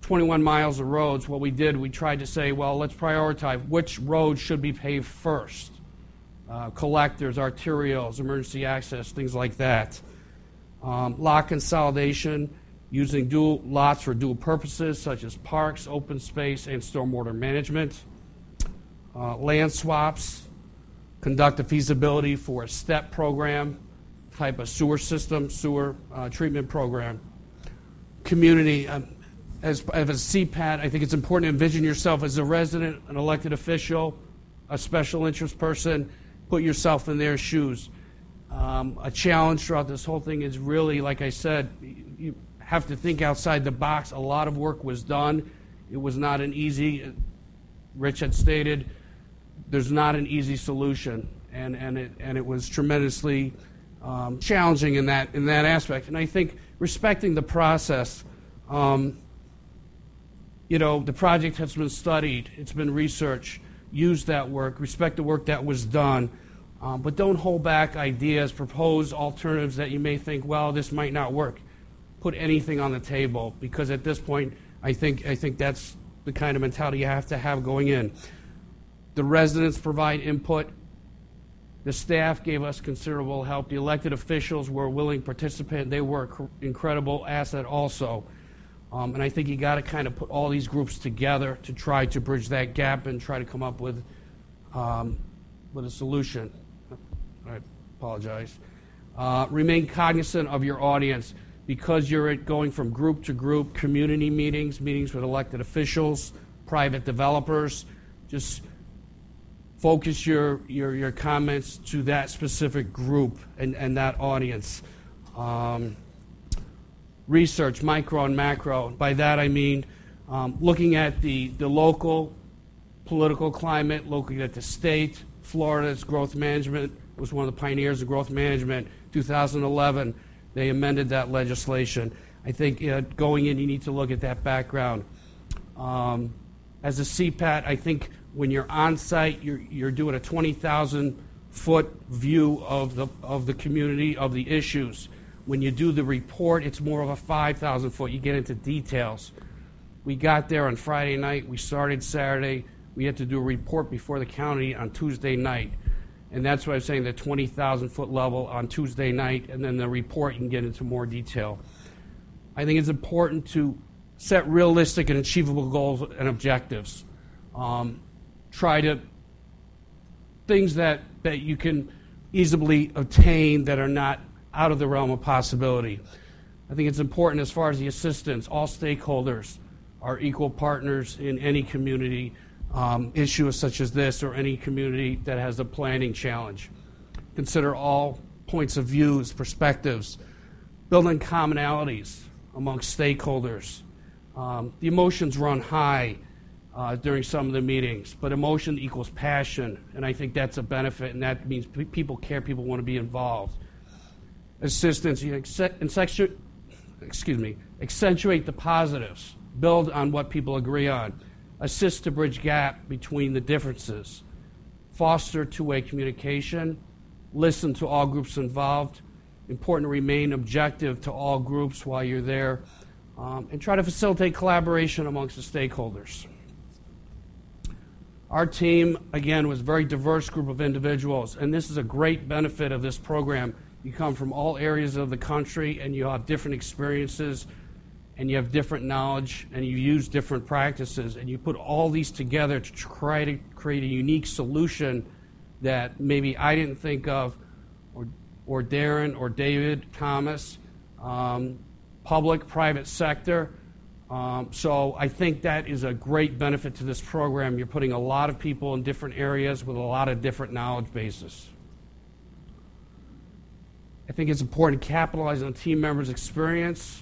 twenty-one miles of roads. What we did, we tried to say, well, let's prioritize which roads should be paved first. Uh, collectors, arterials, emergency access, things like that. Um, lot consolidation, using dual lots for dual purposes such as parks, open space, and stormwater management. Uh, land swaps. Conduct a feasibility for a STEP program, type of sewer system, sewer uh, treatment program. Community, um, as, as a C PAT, I think it's important to envision yourself as a resident, an elected official, a special interest person, put yourself in their shoes. Um, a challenge throughout this whole thing is really, like I said, you have to think outside the box. A lot of work was done. It was not an easy, Rich had stated, there's not an easy solution, and, and it and it was tremendously um, challenging in that in that aspect. And I think respecting the process, um, you know, the project has been studied, it's been researched, use that work, respect the work that was done, um, but don't hold back ideas, propose alternatives that you may think, well, this might not work. Put anything on the table, because at this point, I think I think that's the kind of mentality you have to have going in. The residents provide input. The staff gave us considerable help. The elected officials were a willing participant. They were an incredible asset also. Um, and I think you got to kind of put all these groups together to try to bridge that gap and try to come up with, um, with a solution. I apologize. Uh, remain cognizant of your audience, because you're going from group to group, community meetings, meetings with elected officials, private developers. Just focus your, your, your comments to that specific group and, and that audience. Um, research, micro and macro. By that I mean um, looking at the, the local political climate locally at the state. Florida's growth management was one of the pioneers of growth management. two thousand eleven, they amended that legislation. I think uh, going in, you need to look at that background. Um, as a C PAT, I think when you're on site, you're, you're doing a twenty thousand foot view of the of the community, of the issues. When you do the report, it's more of a five thousand foot. You get into details. We got there on Friday night. We started Saturday. We had to do a report before the county on Tuesday night. And that's why I'm saying the twenty thousand foot level on Tuesday night, and then the report, you can get into more detail. I think it's important to set realistic and achievable goals and objectives. Um, try to things that, that you can easily obtain that are not out of the realm of possibility. I think it's important as far as the assistance. All stakeholders are equal partners in any community um, issue such as this or any community that has a planning challenge. Consider all points of views, perspectives, building commonalities amongst stakeholders. Um, the emotions run high uh, during some of the meetings, but emotion equals passion, and I think that's a benefit, and that means p- people care, people want to be involved. Assistance, you accentuate, excuse me, accentuate the positives, build on what people agree on, assist to bridge gap between the differences, foster two-way communication, listen to all groups involved, important to remain objective to all groups while you're there, um, and try to facilitate collaboration amongst the stakeholders. Our team, again, was a very diverse group of individuals, and this is a great benefit of this program. You come from all areas of the country, and you have different experiences, and you have different knowledge, and you use different practices, and you put all these together to try to create a unique solution that maybe I didn't think of, or, or Darren, or David, Thomas, um, public, private sector. Um, so I think that is a great benefit to this program. You're putting a lot of people in different areas with a lot of different knowledge bases. I think it's important to capitalize on team members' experience,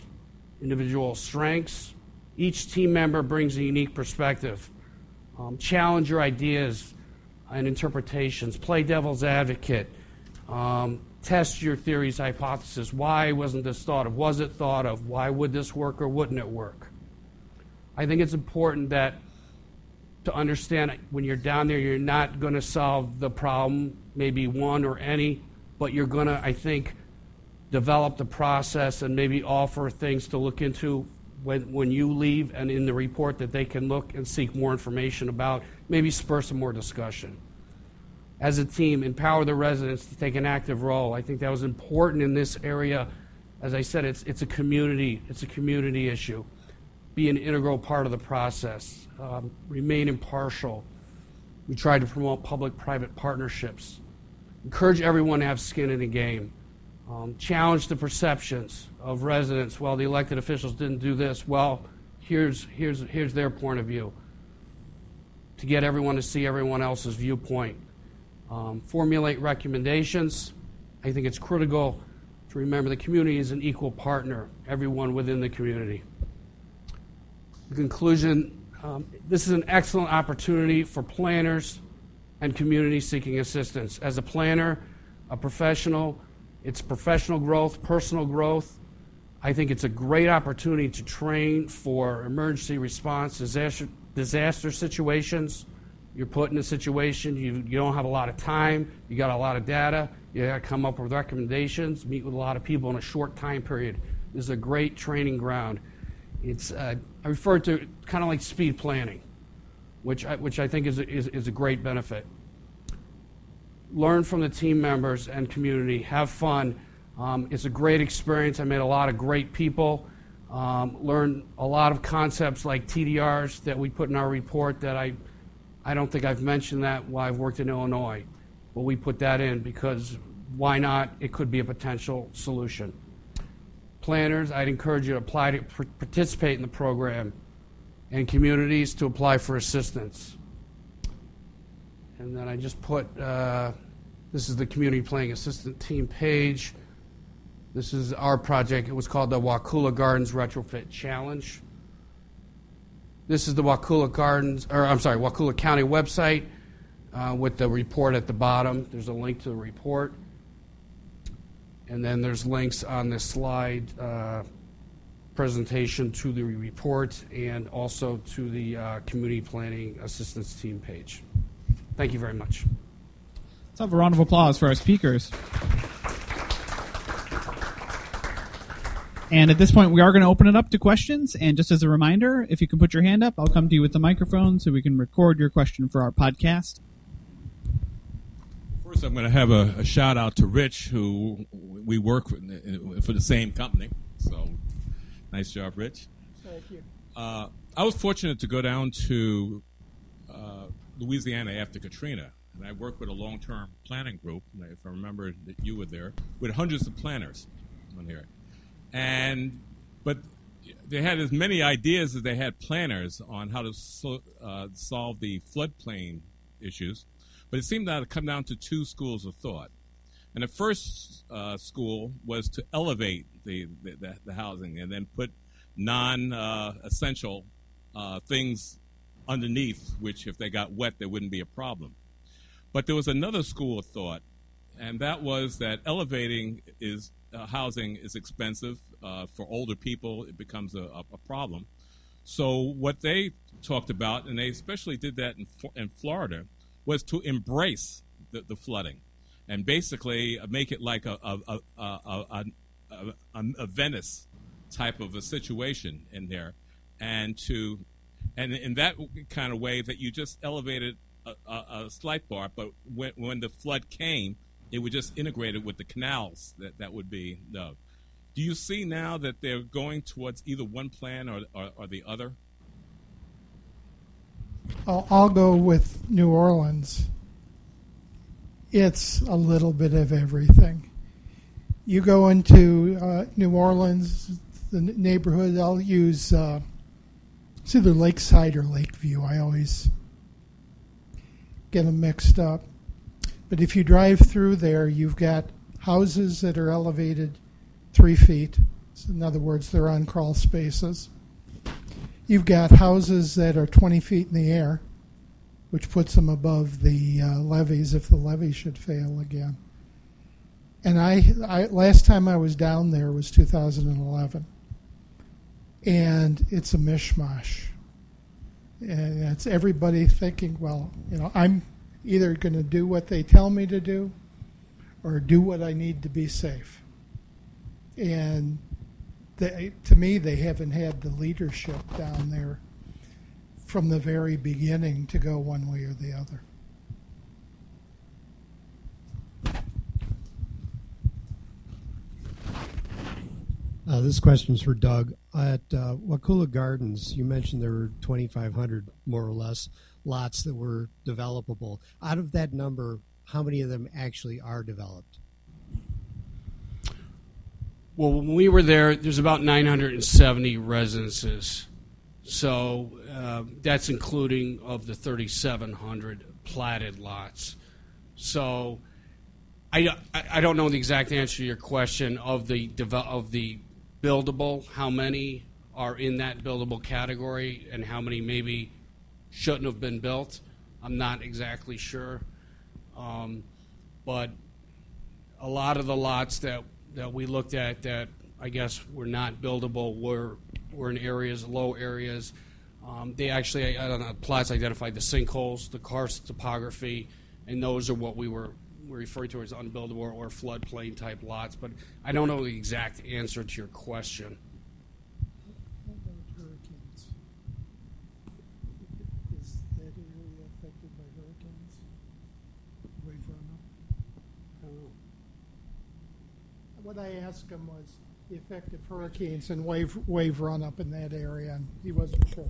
individual strengths. Each team member brings a unique perspective. Um, challenge your ideas and interpretations. Play devil's advocate. Um, test your theories, hypothesis. Why wasn't this thought of? Was it thought of? Why would this work or wouldn't it work? I think it's important that to understand when you're down there, you're not going to solve the problem, maybe one or any, but you're going to, I think, develop the process and maybe offer things to look into when when you leave and in the report that they can look and seek more information about, maybe spur some more discussion. As a team, empower the residents to take an active role. I think that was important in this area. As I said, it's it's a community, it's a community issue. Be an integral part of the process. Um, remain impartial. We try to promote public-private partnerships. Encourage everyone to have skin in the game. Um, challenge the perceptions of residents. Well, the elected officials didn't do this. Well, here's here's here's their point of view. To get everyone to see everyone else's viewpoint. Um, formulate recommendations. I think it's critical to remember the community is an equal partner, everyone within the community. In conclusion, um, this is an excellent opportunity for planners and community seeking assistance. As a planner, a professional, it's professional growth, personal growth. I think it's a great opportunity to train for emergency response, disaster, disaster situations. You're put in a situation, you, you don't have a lot of time, you got a lot of data, you gotta come up with recommendations, meet with a lot of people in a short time period. This is a great training ground. It's, uh, I refer to it kind of like speed planning, which I, which I think is a, is, is a great benefit. Learn from the team members and community. Have fun. Um, it's a great experience. I met a lot of great people. Um, learned a lot of concepts like T D Rs that we put in our report that I, I don't think I've mentioned that while I've worked in Illinois. But we put that in because why not? It could be a potential solution. Planners, I'd encourage you to apply to participate in the program, and communities to apply for assistance. And then I just put, uh, this is the community planning assistant team page. This is our project. It was called the Wakulla Gardens Retrofit Challenge. This is the Wakulla Gardens, or I'm sorry, Wakulla County website uh, with the report at the bottom. There's a link to the report. And then there's links on this slide uh, presentation to the report and also to the uh, Community Planning Assistance Team page. Thank you very much. Let's have a round of applause for our speakers. And at this point, we are going to open it up to questions. And just as a reminder, if you can put your hand up, I'll come to you with the microphone so we can record your question for our podcast. First, I'm going to have a, a shout out to Rich, who we work with, for the same company. So nice job, Rich. Thank you. Uh, I was fortunate to go down to uh, Louisiana after Katrina. And I worked with a long-term planning group, if I remember that you were there, with hundreds of planners on here. And but they had as many ideas as they had planners on how to so, uh, solve the floodplain issues. But it seemed to come down to two schools of thought. And the first uh, school was to elevate the, the, the housing and then put non-essential uh, uh, things underneath, which if they got wet, there wouldn't be a problem. But there was another school of thought, and that was that elevating is Uh, housing is expensive. Uh, for older people, it becomes a, a, a problem. So what they talked about, and they especially did that in, in Florida, was to embrace the, the flooding and basically make it like a, a, a, a, a, a, a Venice type of a situation in there, and to and in that kind of way that you just elevated a, a, a slight bar, but when, when the flood came, it would just integrate it with the canals that, that would be no. Do you see now that they're going towards either one plan or, or, or the other? I'll, I'll go with New Orleans. It's a little bit of everything. You go into uh, New Orleans, the neighborhood, I'll use, uh, it's either Lakeside or Lakeview. I always get them mixed up. But if you drive through there, you've got houses that are elevated three feet. So in other words, they're on crawl spaces. You've got houses that are twenty feet in the air, which puts them above the uh, levees if the levee should fail again. And I, I last time I was down there was two thousand eleven. And it's a mishmash. And it's everybody thinking, well, you know, I'm either going to do what they tell me to do or do what I need to be safe. And they, to me, they haven't had the leadership down there from the very beginning to go one way or the other. Uh, this question is for Doug. At uh, Wakulla Gardens, you mentioned there were twenty-five hundred, more or less, lots that were developable. Out of that number, how many of them actually are developed? Well, when we were there, there's about nine hundred seventy residences. So uh, that's including of the thirty-seven hundred platted lots. So I, I don't know the exact answer to your question of the of the buildable, how many are in that buildable category and how many maybe shouldn't have been built. I'm not exactly sure. Um, but a lot of the lots that, that we looked at that I guess were not buildable were were in areas, low areas. Um, they actually, I don't know, plots identified the sinkholes, the karst topography, and those are what we were, were referring to as unbuildable or floodplain type lots. But I don't know the exact answer to your question. What I asked him was the effect of hurricanes and wave wave run-up in that area, and he wasn't sure.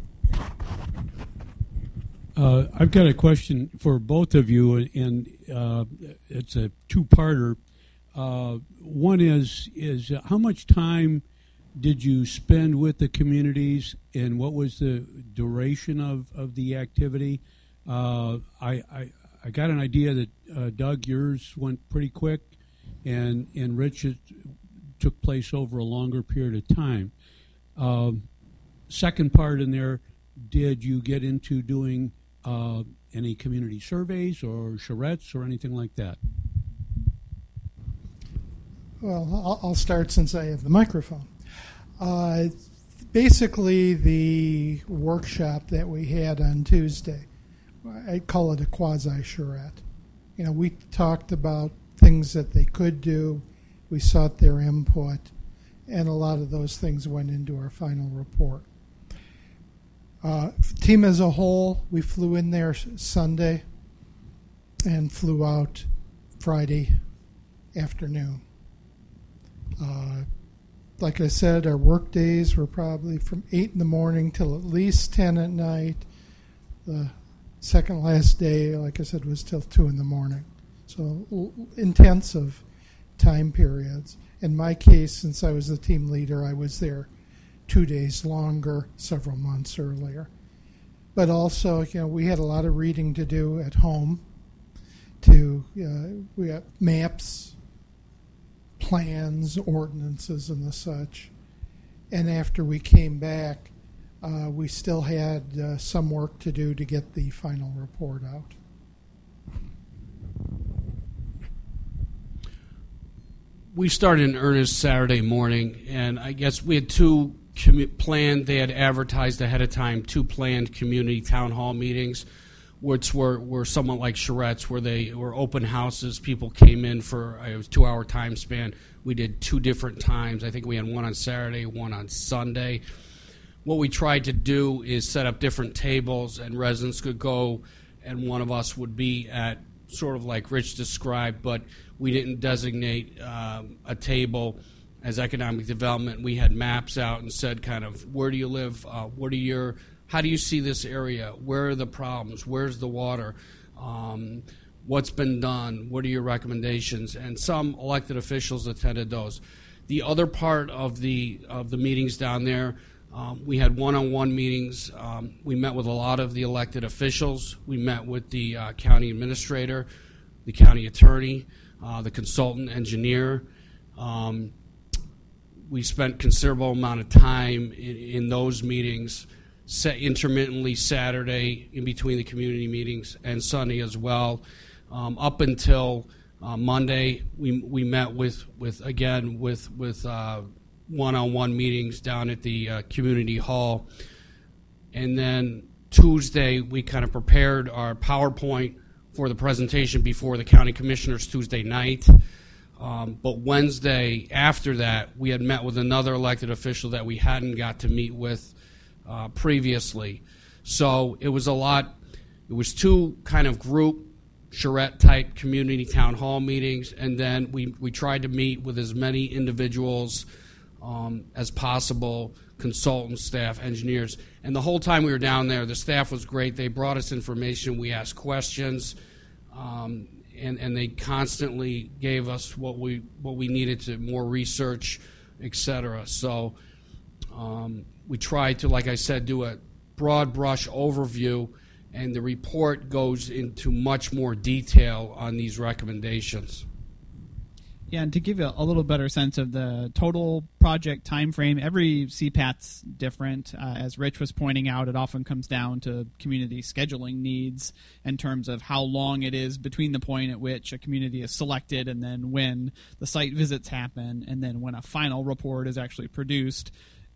Uh, I've got a question for both of you, and uh, it's a two-parter. Uh, one is, is how much time did you spend with the communities, and what was the duration of, of the activity? Uh, I, I, I got an idea that, uh, Doug, yours went pretty quick. And, and Rich, it took place over a longer period of time. Um, second part in there, did you get into doing uh, any community surveys or charrettes or anything like that? Well, I'll start since I have the microphone. Uh, basically, the workshop that we had on Tuesday, I call it a quasi-charrette. You know, we talked about things that they could do. We sought their input, and a lot of those things went into our final report. Uh, team as a whole, we flew in there Sunday and flew out Friday afternoon. Uh, like I said, our work days were probably from eight in the morning till at least ten at night. The second last day, like I said, was till two in the morning. So l- intensive time periods. In my case, since I was the team leader, I was there two days longer, several months earlier. But also, you know, we had a lot of reading to do at home. To uh, we got maps, plans, ordinances, and the such. And after we came back, uh, we still had uh, some work to do to get the final report out. We started in earnest Saturday morning, and I guess we had two commu- planned, they had advertised ahead of time, two planned community town hall meetings, which were, were somewhat like charrettes, where they were open houses. People came in for a two-hour time span. We did two different times. I think we had one on Saturday, one on Sunday. What we tried to do is set up different tables, and residents could go, and one of us would be at sort of like Rich described, but we didn't designate um, a table as economic development. We had maps out and said kind of, where do you live, uh, what are your... how do you see this area? Where are the problems? Where's the water? Um, what's been done? What are your recommendations? And some elected officials attended those. The other part of the of the meetings down there, um, we had one-on-one meetings. Um, we met with a lot of the elected officials. We met with the uh, county administrator, the county attorney, uh, the consultant engineer. Um, we spent considerable amount of time in, in those meetings. Set intermittently Saturday in between the community meetings and Sunday as well. Um, up until uh, Monday, we we met with, with again with with uh, one-on-one meetings down at the uh, community hall, and then Tuesday we kind of prepared our PowerPoint for the presentation before the county commissioners Tuesday night. Um, but Wednesday after that, we had met with another elected official that we hadn't got to meet with Uh, previously. So it was a lot, it was two kind of group charrette type community town hall meetings, and then we, we tried to meet with as many individuals um, as possible, consultants, staff, engineers. And the whole time we were down there, the staff was great. They brought us information, we asked questions, um, and, and they constantly gave us what we what we needed to more research, et cetera. So um, we try to, like I said, do a broad brush overview, and the report goes into much more detail on these recommendations. Yeah, and to give you a little better sense of the total project time frame, every C PAT's different. Uh, as Rich was pointing out, it often comes down to community scheduling needs in terms of how long it is between the point at which a community is selected and then when the site visits happen and then when a final report is actually produced.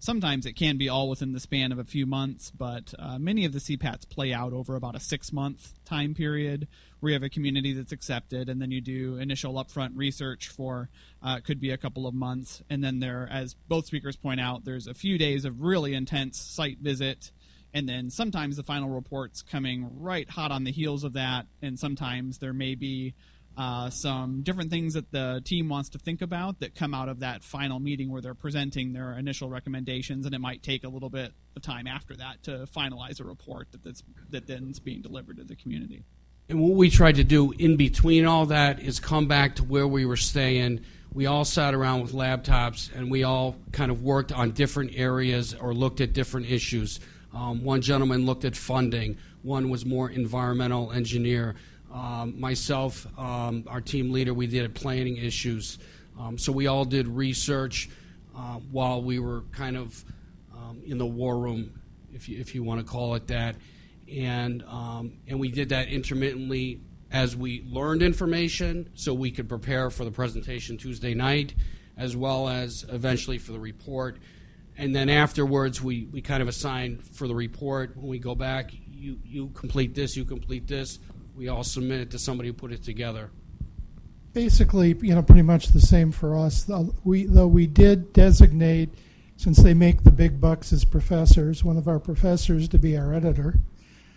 Sometimes it can be all within the span of a few months, but uh, many of the C PATs play out over about a six-month time period where you have a community that's accepted, and then you do initial upfront research for uh, could be a couple of months. And then there, as both speakers point out, there's a few days of really intense site visit, and then sometimes the final report's coming right hot on the heels of that, and sometimes there may be Uh, some different things that the team wants to think about that come out of that final meeting where they're presenting their initial recommendations, and it might take a little bit of time after that to finalize a report that that's, that then's being delivered to the community. And what we tried to do in between all that is come back to where we were staying. We all sat around with laptops, and we all kind of worked on different areas or looked at different issues. Um, one gentleman looked at funding. One was more environmental engineer. Um, myself, um, our team leader, we did planning issues. Um, so we all did research uh, while we were kind of um, in the war room if you, if you want to call it that. And um, and we did that intermittently as we learned information so we could prepare for the presentation Tuesday night, as well as eventually for the report. And then afterwards, we, we kind of assign for the report. When we go back, you, you complete this, you complete this. We all submit it to somebody who put it together. Basically, you know, pretty much the same for us. Though we, though we did designate, since they make the big bucks as professors, one of our professors to be our editor.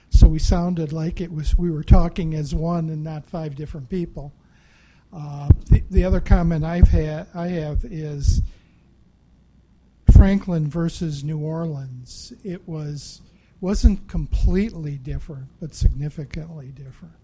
So we sounded like it was we were talking as one and not five different people. Uh, the, the other comment I've had I have is Franklin versus New Orleans. It was wasn't completely different, but significantly different.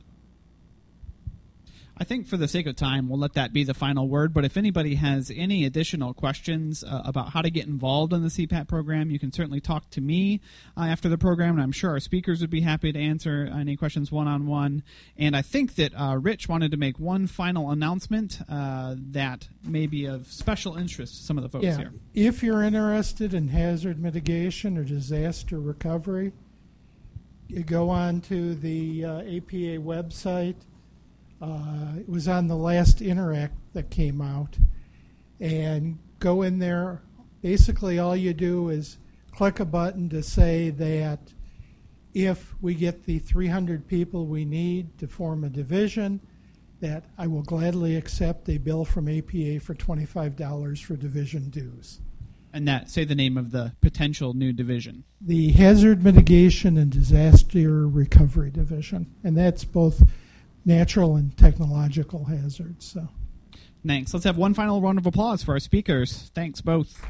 I think for the sake of time, we'll let that be the final word. But if anybody has any additional questions uh, about how to get involved in the C PAT program, you can certainly talk to me uh, after the program, and I'm sure our speakers would be happy to answer any questions one-on-one. And I think that uh, Rich wanted to make one final announcement uh, that may be of special interest to some of the folks yeah. here. If you're interested in hazard mitigation or disaster recovery, you go on to the uh, A P A website. Uh, it was on the last Interact that came out, and go in there. Basically, all you do is click a button to say that if we get the three hundred people we need to form a division, that I will gladly accept a bill from A P A for twenty-five dollars for division dues. And that, say the name of the potential new division. The Hazard Mitigation and Disaster Recovery Division, and that's both natural and technological hazards. So, thanks. Let's have one final round of applause for our speakers. Thanks, both.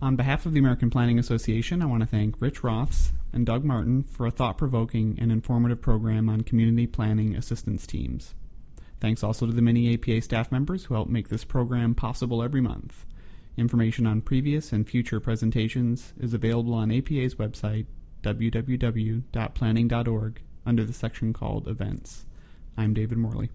On behalf of the American Planning Association, I want to thank Rich Roths and Doug Martin for a thought-provoking and informative program on community planning assistance teams. Thanks also to the many A P A staff members who help make this program possible every month. Information on previous and future presentations is available on A P A's website, w w w dot planning dot org, under the section called Events. I'm David Morley.